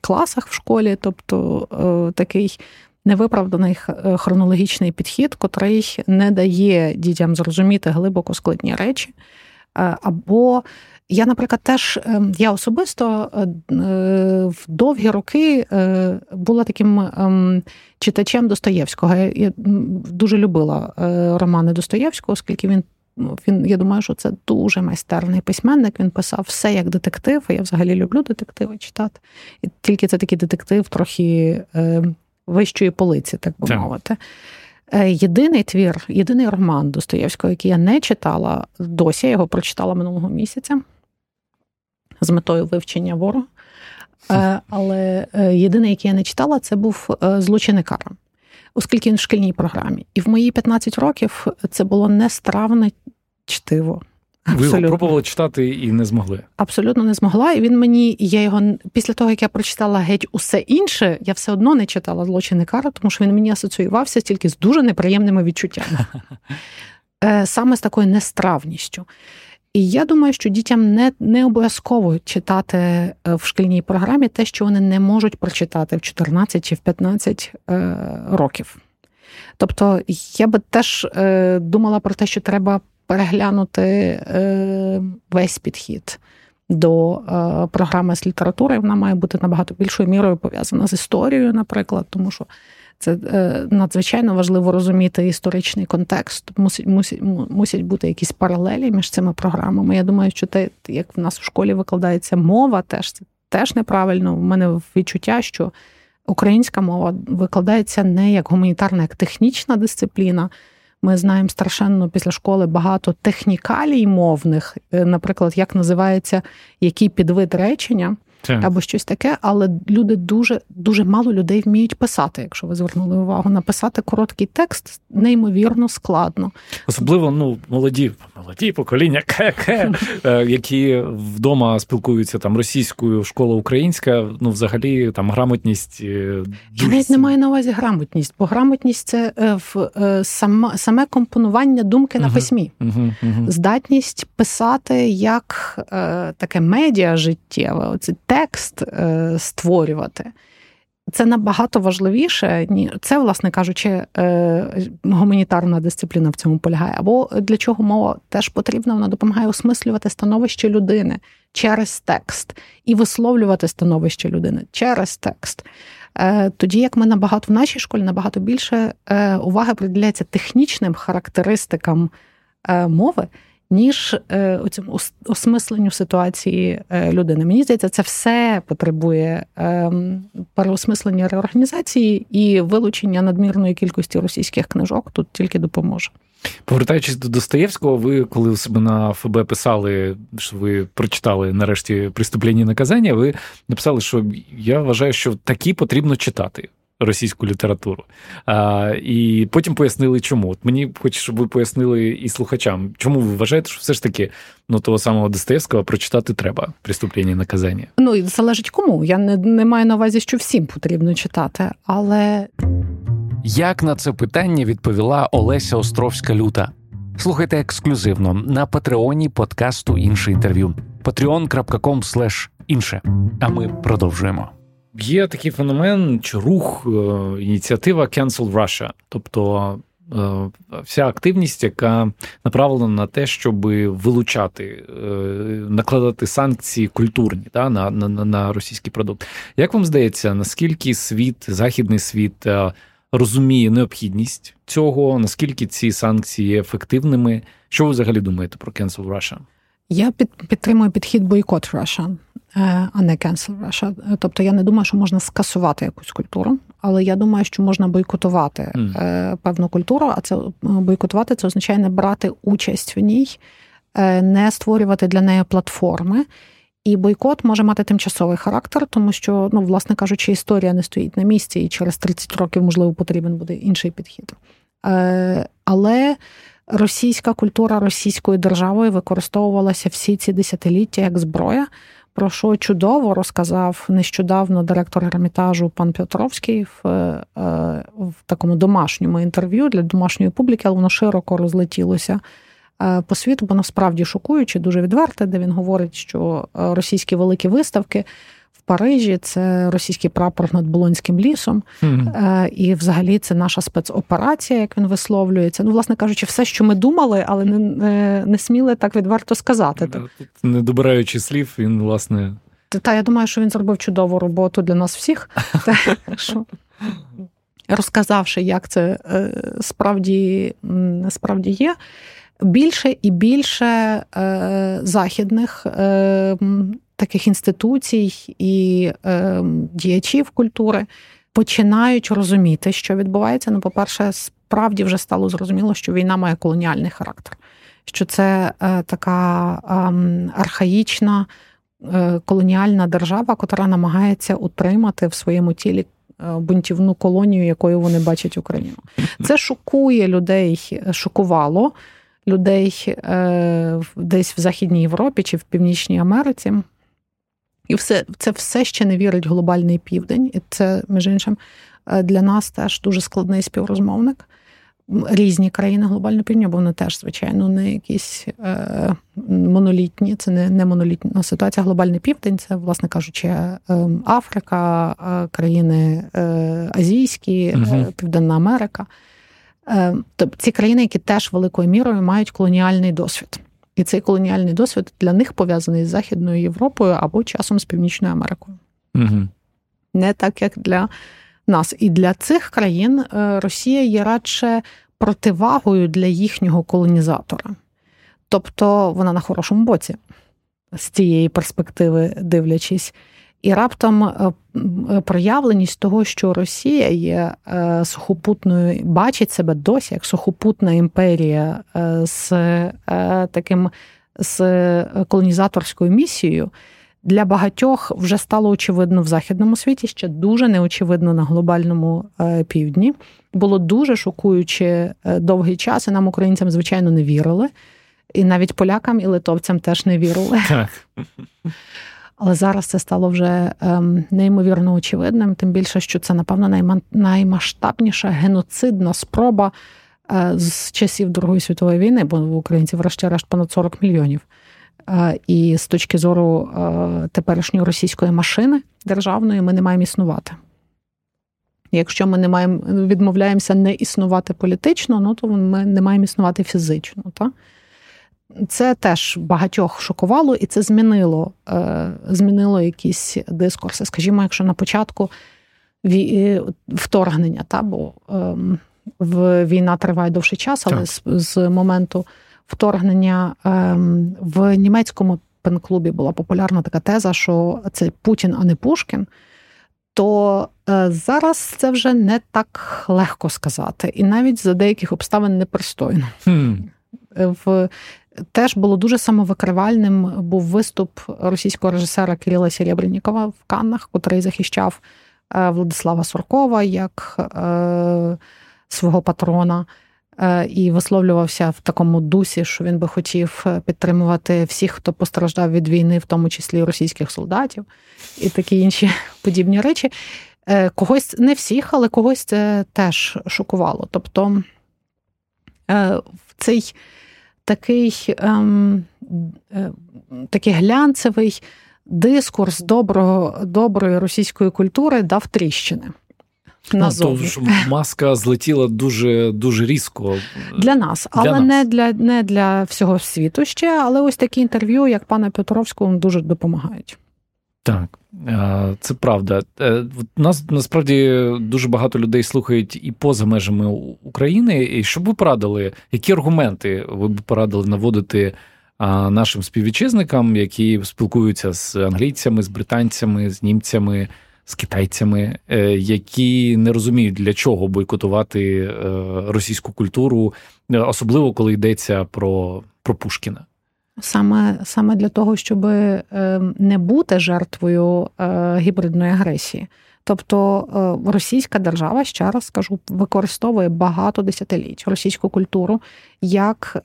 класах в школі. Тобто такий невиправданий хронологічний підхід, котрий не дає дітям зрозуміти глибоко складні речі. Або я, наприклад, теж, я особисто в довгі роки була таким читачем Достоєвського. Я дуже любила романи Достоєвського, оскільки він, я думаю, що це дуже майстерний письменник. Він писав все як детектив, а я взагалі люблю детективи читати. І тільки це такий детектив трохи вищої полиці, так би мовити. Єдиний твір, єдиний роман Достоєвського, який я не читала досі, я його прочитала минулого місяця з метою вивчення ворога, але єдиний, який я не читала, це був «Злочин і кара», оскільки він в шкільній програмі. І в мої 15 років це було нестравне чтиво. Абсолютно. Ви пробували читати і не змогли? Абсолютно не змогла. І він мені, я його, після того, як я прочитала геть усе інше, я все одно не читала «Злочин і кара», тому що він мені асоціювався тільки з дуже неприємними відчуттями. Саме з такою нестравністю. І я думаю, що дітям не обов'язково читати в шкільній програмі те, що вони не можуть прочитати в 14 чи в 15 років. Тобто я би теж думала про те, що треба переглянути весь підхід до програми з літератури. Вона має бути набагато більшою мірою пов'язана з історією, наприклад, тому що це надзвичайно важливо розуміти історичний контекст. Мусять бути якісь паралелі між цими програмами. Я думаю, що те, як в нас в школі викладається мова, це теж неправильно. У мене відчуття, що українська мова викладається не як гуманітарна, як технічна дисципліна. Ми знаємо страшенно після школи багато технікалій мовних, наприклад, як називається, який підвид речення, або щось таке, але люди дуже мало людей вміють писати, якщо ви звернули увагу. Написати короткий текст неймовірно складно. Особливо, молоді покоління, які вдома спілкуються там російською, школа українська, взагалі там грамотність. Я навіть не маю на увазі грамотність, бо грамотність – це саме компонування думки на письмі. Здатність писати як таке медіа життєве, оце текст створювати. Це набагато важливіше. Це, власне кажучи, гуманітарна дисципліна в цьому полягає. Або для чого мова теж потрібна, вона допомагає осмислювати становище людини через текст і висловлювати становище людини через текст. Тоді, як ми в нашій школі набагато більше уваги приділяється технічним характеристикам мови, ніж у цьому осмисленню ситуації людини. Мені здається, це все потребує переосмислення, реорганізації і вилучення надмірної кількості російських книжок тут тільки допоможе. Повертаючись до Достоєвського, ви, коли у себе на ФБ писали, що ви прочитали нарешті «Преступлення і наказання», ви написали, що я вважаю, що такі потрібно читати російську літературу. І потім пояснили, чому. От мені хочеться, щоб ви пояснили і слухачам, чому ви вважаєте, що все ж таки того самого Достоєвського прочитати треба «Преступлення і наказання». І залежить кому. Я не маю на увазі, що всім потрібно читати, але... Як на це питання відповіла Олеся Островська-Люта? Слухайте ексклюзивно на Патреоні подкасту «Інше інтерв'ю». patreon.com/інше. А ми продовжуємо. Є такий феномен, чи рух, ініціатива «Cancel Russia», тобто вся активність, яка направлена на те, щоб вилучати, накладати санкції культурні на російський продукт. Як вам здається, наскільки західний світ розуміє необхідність цього, наскільки ці санкції є ефективними? Що ви взагалі думаєте про «Cancel Russia»? Я підтримую підхід бойкот Russia, а не cancel Russia. Тобто я не думаю, що можна скасувати якусь культуру, але я думаю, що можна бойкотувати певну культуру, а це бойкотувати – це означає не брати участь в ній, не створювати для неї платформи. І бойкот може мати тимчасовий характер, тому що, ну, власне кажучи, історія не стоїть на місці, і через 30 років, можливо, потрібен буде інший підхід. Але російська культура російською державою використовувалася всі ці десятиліття як зброя, про що чудово розказав нещодавно директор Ермітажу пан Петровський в такому домашньому інтерв'ю для домашньої публіки, але воно широко розлетілося по світу, бо насправді шокуюче, дуже відверте, де він говорить, що російські великі виставки в Парижі – це російський прапор над Болонським лісом, і взагалі це наша спецоперація, як він висловлюється. Ну, власне кажучи, все, що ми думали, але не сміли так відверто сказати. Не добираючи слів, він, власне... Та, я думаю, що він зробив чудову роботу для нас всіх. Розказавши, як це справді є. Більше і більше західних таких інституцій і діячів культури починають розуміти, що відбувається. Ну, по-перше, справді вже стало зрозуміло, що війна має колоніальний характер, що це така архаїчна колоніальна держава, яка намагається утримати в своєму тілі бунтівну колонію, якою вони бачать Україну. Це шокує людей, шокувало людей десь в Західній Європі чи в Північній Америці. І все, це все ще не вірить глобальний південь. І це, між іншим, для нас теж дуже складний співрозмовник. Різні країни глобального півдня, бо вони теж, звичайно, не якісь монолітні. Це не монолітна ситуація. Глобальний південь – це, власне кажучи, Африка, країни азійські, Південна Америка. Тобто ці країни, які теж великою мірою мають колоніальний досвід. І цей колоніальний досвід для них пов'язаний з Західною Європою або часом з Північною Америкою. Угу. Не так, як для нас. І для цих країн Росія є радше противагою для їхнього колонізатора. Тобто вона на хорошому боці, з цієї перспективи дивлячись. І раптом проявленість того, що Росія є сухопутною, бачить себе досі як сухопутна імперія з колонізаторською місією, для багатьох вже стало очевидно в Західному світі, ще дуже неочевидно на глобальному півдні. Було дуже шокуюче довгий час, і нам, українцям, звичайно, не вірили. І навіть полякам і литовцям теж не вірили. Так. Але зараз це стало вже неймовірно очевидним, тим більше, що це, напевно, наймасштабніша геноцидна спроба з часів Другої світової війни, бо в українців, врешті-решт, понад 40 мільйонів. І з точки зору теперішньої російської машини державної ми не маємо існувати. Якщо ми не маємо, відмовляємося не існувати політично, ну, то ми не маємо існувати фізично, так? Це теж багатьох шокувало, і це змінило якісь дискурси. Скажімо, якщо на початку вторгнення, та, бо війна триває довший час, але з моменту вторгнення в німецькому пен-клубі була популярна така теза, що це Путін, а не Пушкін, то зараз це вже не так легко сказати. І навіть за деяких обставин непристойно. Теж було дуже самовикривальним був виступ російського режисера Киріла Серебряннікова в Каннах, котрий захищав Владислава Суркова як свого патрона і висловлювався в такому дусі, що він би хотів підтримувати всіх, хто постраждав від війни, в тому числі російських солдатів і такі інші подібні речі. Когось, не всіх, але когось це теж шокувало. Тобто цей такий глянцевий дискурс доброї російської культури дав тріщини. Тож маска злетіла дуже, дуже різко. Для нас, не для всього світу ще, але ось такі інтерв'ю, як пана Петровського, дуже допомагають. Так, це правда. Нас, насправді, дуже багато людей слухають і поза межами України. І що б ви порадили? Які аргументи ви б порадили наводити нашим співвітчизникам, які спілкуються з англійцями, з британцями, з німцями, з китайцями, які не розуміють, для чого бойкотувати російську культуру, особливо, коли йдеться про Пушкіна. Саме для того, щоб не бути жертвою гібридної агресії. Тобто російська держава, ще раз скажу, використовує багато десятиліть російську культуру як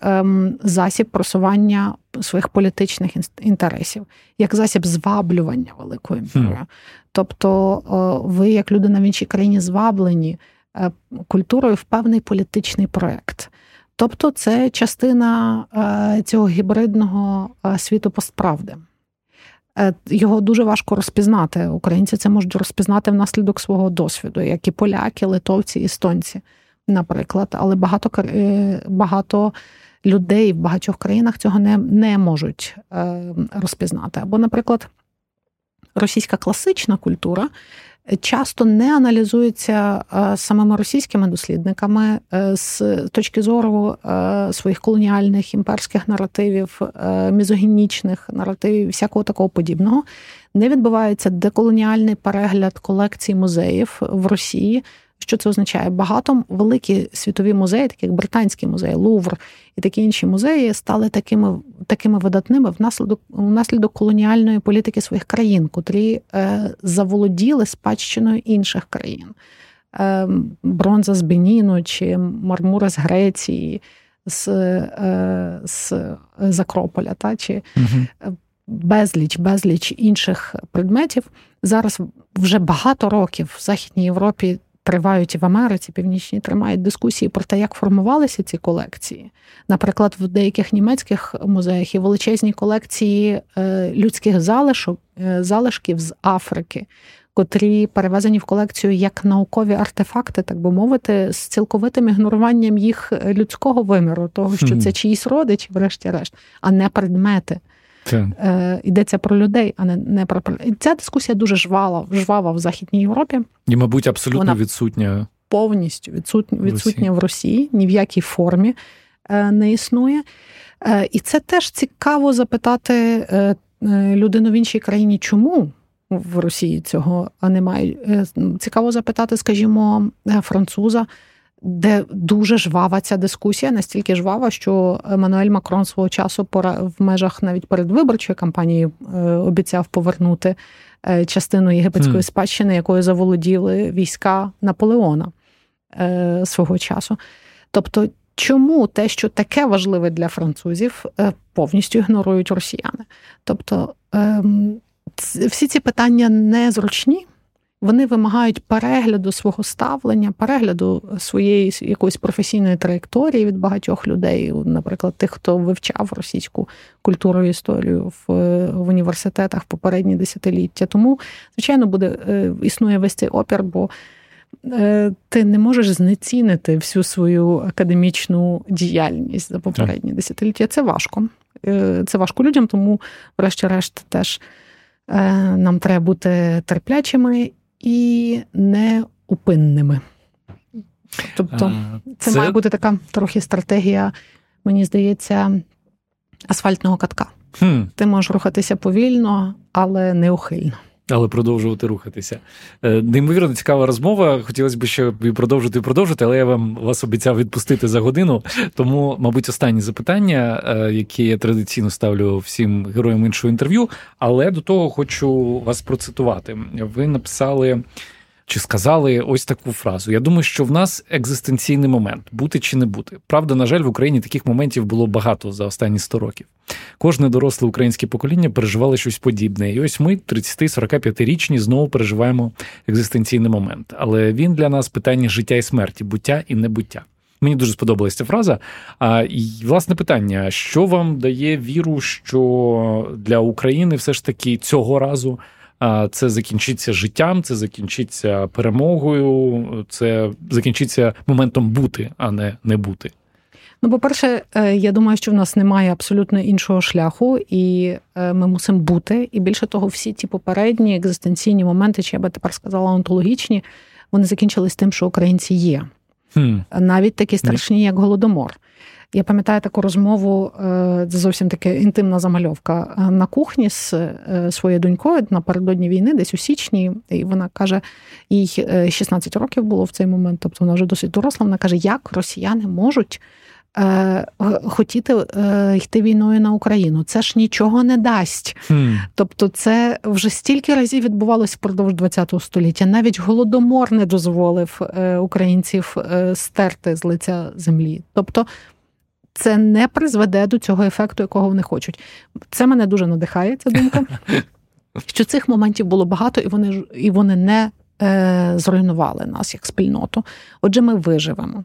засіб просування своїх політичних інтересів, як засіб зваблювання великої імперії. Тобто ви, як людина в іншій країні, зваблені культурою в певний політичний проєкт. Тобто це частина цього гібридного світу постправди. Його дуже важко розпізнати. Українці це можуть розпізнати внаслідок свого досвіду, як і поляки, литовці, естонці, наприклад. Але багато людей в багатьох країнах цього не можуть розпізнати. Або, наприклад, російська класична культура часто не аналізується самими російськими дослідниками з точки зору своїх колоніальних, імперських наративів, мізогінічних наративів, всякого такого подібного. Не відбувається деколоніальний перегляд колекцій музеїв в Росії. Що це означає? Багато великі світові музеї, такі як Британський музей, Лувр і такі інші музеї, стали такими видатними внаслідок колоніальної політики своїх країн, котрі заволоділи спадщиною інших країн. Бронза з Беніну чи мармура з Греції, з Акрополя, чи безліч інших предметів. Зараз вже багато років в Західній Європі тривають і в Америці, Північній тримають дискусії про те, як формувалися ці колекції. Наприклад, в деяких німецьких музеях є величезні колекції людських залишків з Африки, котрі перевезені в колекцію як наукові артефакти, так би мовити, з цілковитим ігноруванням їх людського виміру, того, що це чиїсь родичі, врешті-решт, а не предмети. Йдеться про людей, а не про... Ця дискусія дуже жвава в Західній Європі. І, мабуть, абсолютно відсутня. Повністю відсутня в Росії, ні в якій формі не існує. І це теж цікаво запитати людину в іншій країні, чому в Росії цього немає. Цікаво запитати, скажімо, француза, де дуже жвава ця дискусія, настільки жвава, що Еммануель Макрон свого часу в межах навіть передвиборчої кампанії обіцяв повернути частину єгипетської спадщини, якою заволоділи війська Наполеона свого часу. Тобто, чому те, що таке важливе для французів, повністю ігнорують росіяни? Тобто, всі ці питання незручні, вони вимагають перегляду свого ставлення, перегляду своєї якоїсь професійної траєкторії від багатьох людей, наприклад, тих, хто вивчав російську культуру і історію в університетах попередні десятиліття. Тому, звичайно, існує весь цей опір, бо ти не можеш знецінити всю свою академічну діяльність за попередні десятиліття. Це важко. Це важко людям, тому, врешті-решт, теж нам треба бути терплячими і неупинними. Тобто це має бути така трохи стратегія, мені здається, асфальтного катка. Ти можеш рухатися повільно, але неухильно. Але продовжувати рухатися. Неймовірно цікава розмова. Хотілося б ще продовжити, але я вас обіцяв відпустити за годину. Тому, мабуть, останні запитання, які я традиційно ставлю всім героям іншого інтерв'ю. Але до того хочу вас процитувати. Ви написали чи сказали ось таку фразу. Я думаю, що в нас екзистенційний момент. Бути чи не бути. Правда, на жаль, в Україні таких моментів було багато за останні 100 років. Кожне доросле українське покоління переживало щось подібне. І ось ми, 30-45-річні, знову переживаємо екзистенційний момент. Але він для нас питання життя і смерті, буття і небуття. Мені дуже сподобалася ця фраза. І, власне, питання, що вам дає віру, що для України все ж таки цього разу це закінчиться життям, це закінчиться перемогою, це закінчиться моментом бути, а не бути. Ну, по-перше, я думаю, що в нас немає абсолютно іншого шляху, і ми мусимо бути. І більше того, всі ті попередні екзистенційні моменти, чи я би тепер сказала онтологічні, вони закінчились тим, що українці є. Навіть такі страшні, як Голодомор. Я пам'ятаю таку розмову, це зовсім така інтимна замальовка, на кухні з своєю донькою напередодні війни, десь у січні, і вона каже, їй 16 років було в цей момент, тобто вона вже досить доросла, вона каже, як росіяни можуть хотіти йти війною на Україну. Це ж нічого не дасть. Тобто це вже стільки разів відбувалося впродовж ХХ століття. Навіть Голодомор не дозволив українців стерти з лиця землі. Тобто це не призведе до цього ефекту, якого вони хочуть. Це мене дуже надихає, ця думка. Що цих моментів було багато, і вони не зруйнували нас як спільноту. Отже, ми виживемо.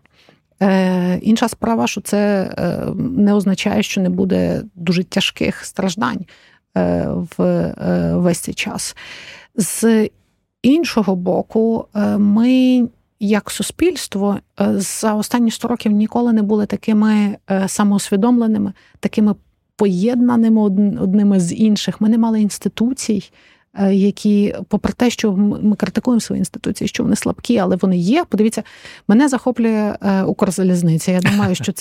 Інша справа, що це не означає, що не буде дуже тяжких страждань в весь цей час. З іншого боку, ми як суспільство за останні 100 років ніколи не були такими самоусвідомленими, такими поєднаними одними з інших. Ми не мали інституцій, які, попри те, що ми критикуємо свої інституції, що вони слабкі, але вони є. Подивіться, мене захоплює Укрзалізниця. Я думаю, що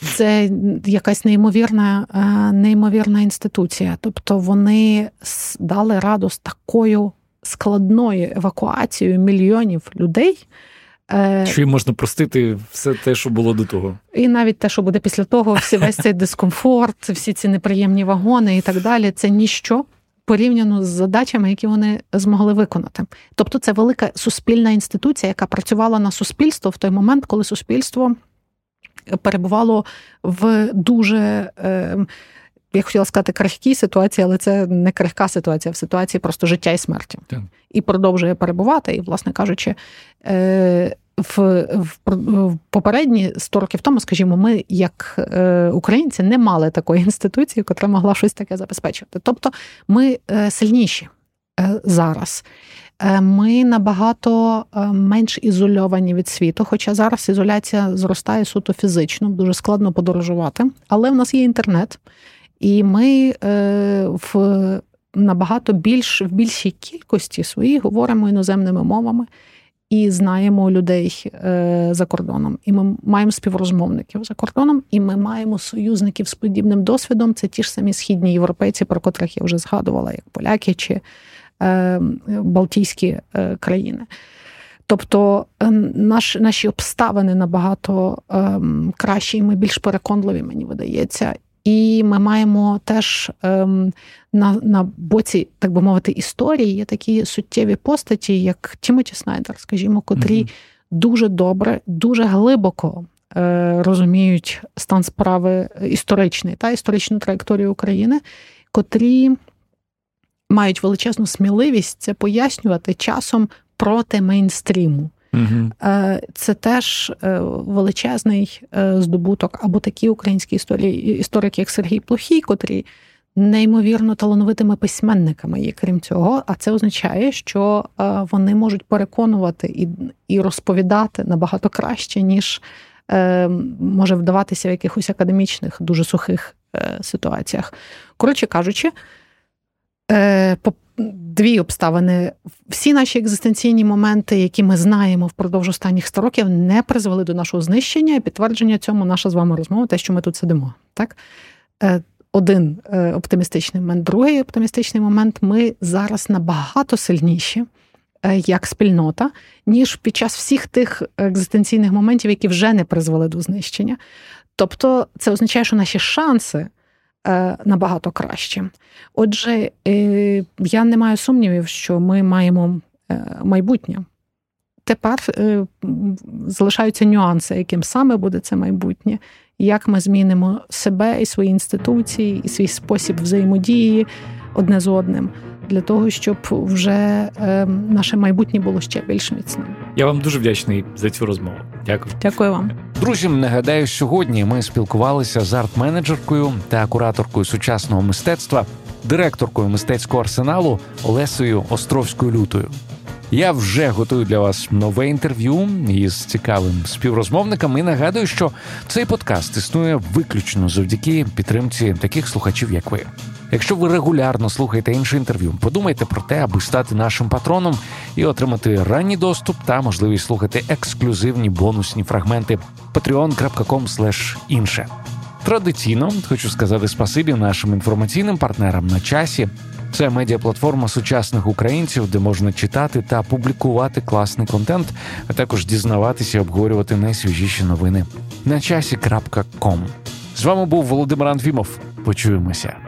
це якась неймовірна інституція. Тобто вони дали раду з такою складною евакуацією мільйонів людей. Що їм можна простити все те, що було до того. І навіть те, що буде після того, весь цей дискомфорт, всі ці неприємні вагони і так далі, це ніщо порівняно з задачами, які вони змогли виконати. Тобто це велика суспільна інституція, яка працювала на суспільство в той момент, коли суспільство перебувало в дуже, я хотіла сказати, крихкій ситуації, але це не крихка ситуація, в ситуації просто життя і смерті. Так. І продовжує перебувати, і, власне кажучи, в попередні 100 років тому, скажімо, ми, як українці, не мали такої інституції, яка могла щось таке забезпечувати. Тобто ми сильніші зараз. Ми набагато менш ізольовані від світу, хоча зараз ізоляція зростає суто фізично, дуже складно подорожувати. Але в нас є інтернет, і ми в більшій кількості своїй говоримо іноземними мовами, і знаємо людей за кордоном. І ми маємо співрозмовників за кордоном, і ми маємо союзників з подібним досвідом. Це ті ж самі східні європейці, про котрих я вже згадувала, як поляки чи балтійські країни. Тобто наші обставини набагато кращі, і ми більш переконливі, мені видається. І ми маємо теж на боці, так би мовити, історії є такі суттєві постаті, як Тімоті Снайдер, скажімо, котрі дуже добре, дуже глибоко розуміють стан справи історичний та історичну траєкторію України, котрі мають величезну сміливість це пояснювати часом проти мейнстріму. Це теж величезний здобуток. Або такі українські історики, як Сергій Плохій, котрі неймовірно талановитими письменниками є, крім цього. А це означає, що вони можуть переконувати і розповідати набагато краще, ніж може вдаватися в якихось академічних, дуже сухих ситуаціях. Коротше кажучи, дві обставини. Всі наші екзистенційні моменти, які ми знаємо впродовж останніх 100 років, не призвели до нашого знищення, і підтвердження цьому наша з вами розмова, те, що ми тут сидимо. Так? Один оптимістичний момент. Другий оптимістичний момент. Ми зараз набагато сильніші, як спільнота, ніж під час всіх тих екзистенційних моментів, які вже не призвели до знищення. Тобто це означає, що наші шанси набагато краще. Отже, я не маю сумнівів, що ми маємо майбутнє. Тепер залишаються нюанси, яким саме буде це майбутнє, як ми змінимо себе і свої інституції, і свій спосіб взаємодії одне з одним, для того, щоб вже наше майбутнє було ще більш міцним. Я вам дуже вдячний за цю розмову. Дякую. Дякую вам. Друзі, нагадаю, сьогодні ми спілкувалися з арт-менеджеркою та кураторкою сучасного мистецтва, директоркою Мистецького арсеналу Олесею Островською-Лютою. Я вже готую для вас нове інтерв'ю із цікавим співрозмовником і нагадую, що цей подкаст існує виключно завдяки підтримці таких слухачів, як ви. Якщо ви регулярно слухаєте інше інтерв'ю, подумайте про те, аби стати нашим патроном і отримати ранній доступ та можливість слухати ексклюзивні бонусні фрагменти patreon.com/інше. Традиційно хочу сказати спасибі нашим інформаційним партнерам на часі. Це медіаплатформа сучасних українців, де можна читати та публікувати класний контент, а також дізнаватися і обговорювати найсвіжіші новини. На часі.com. З вами був Володимир Анфімов. Почуємося.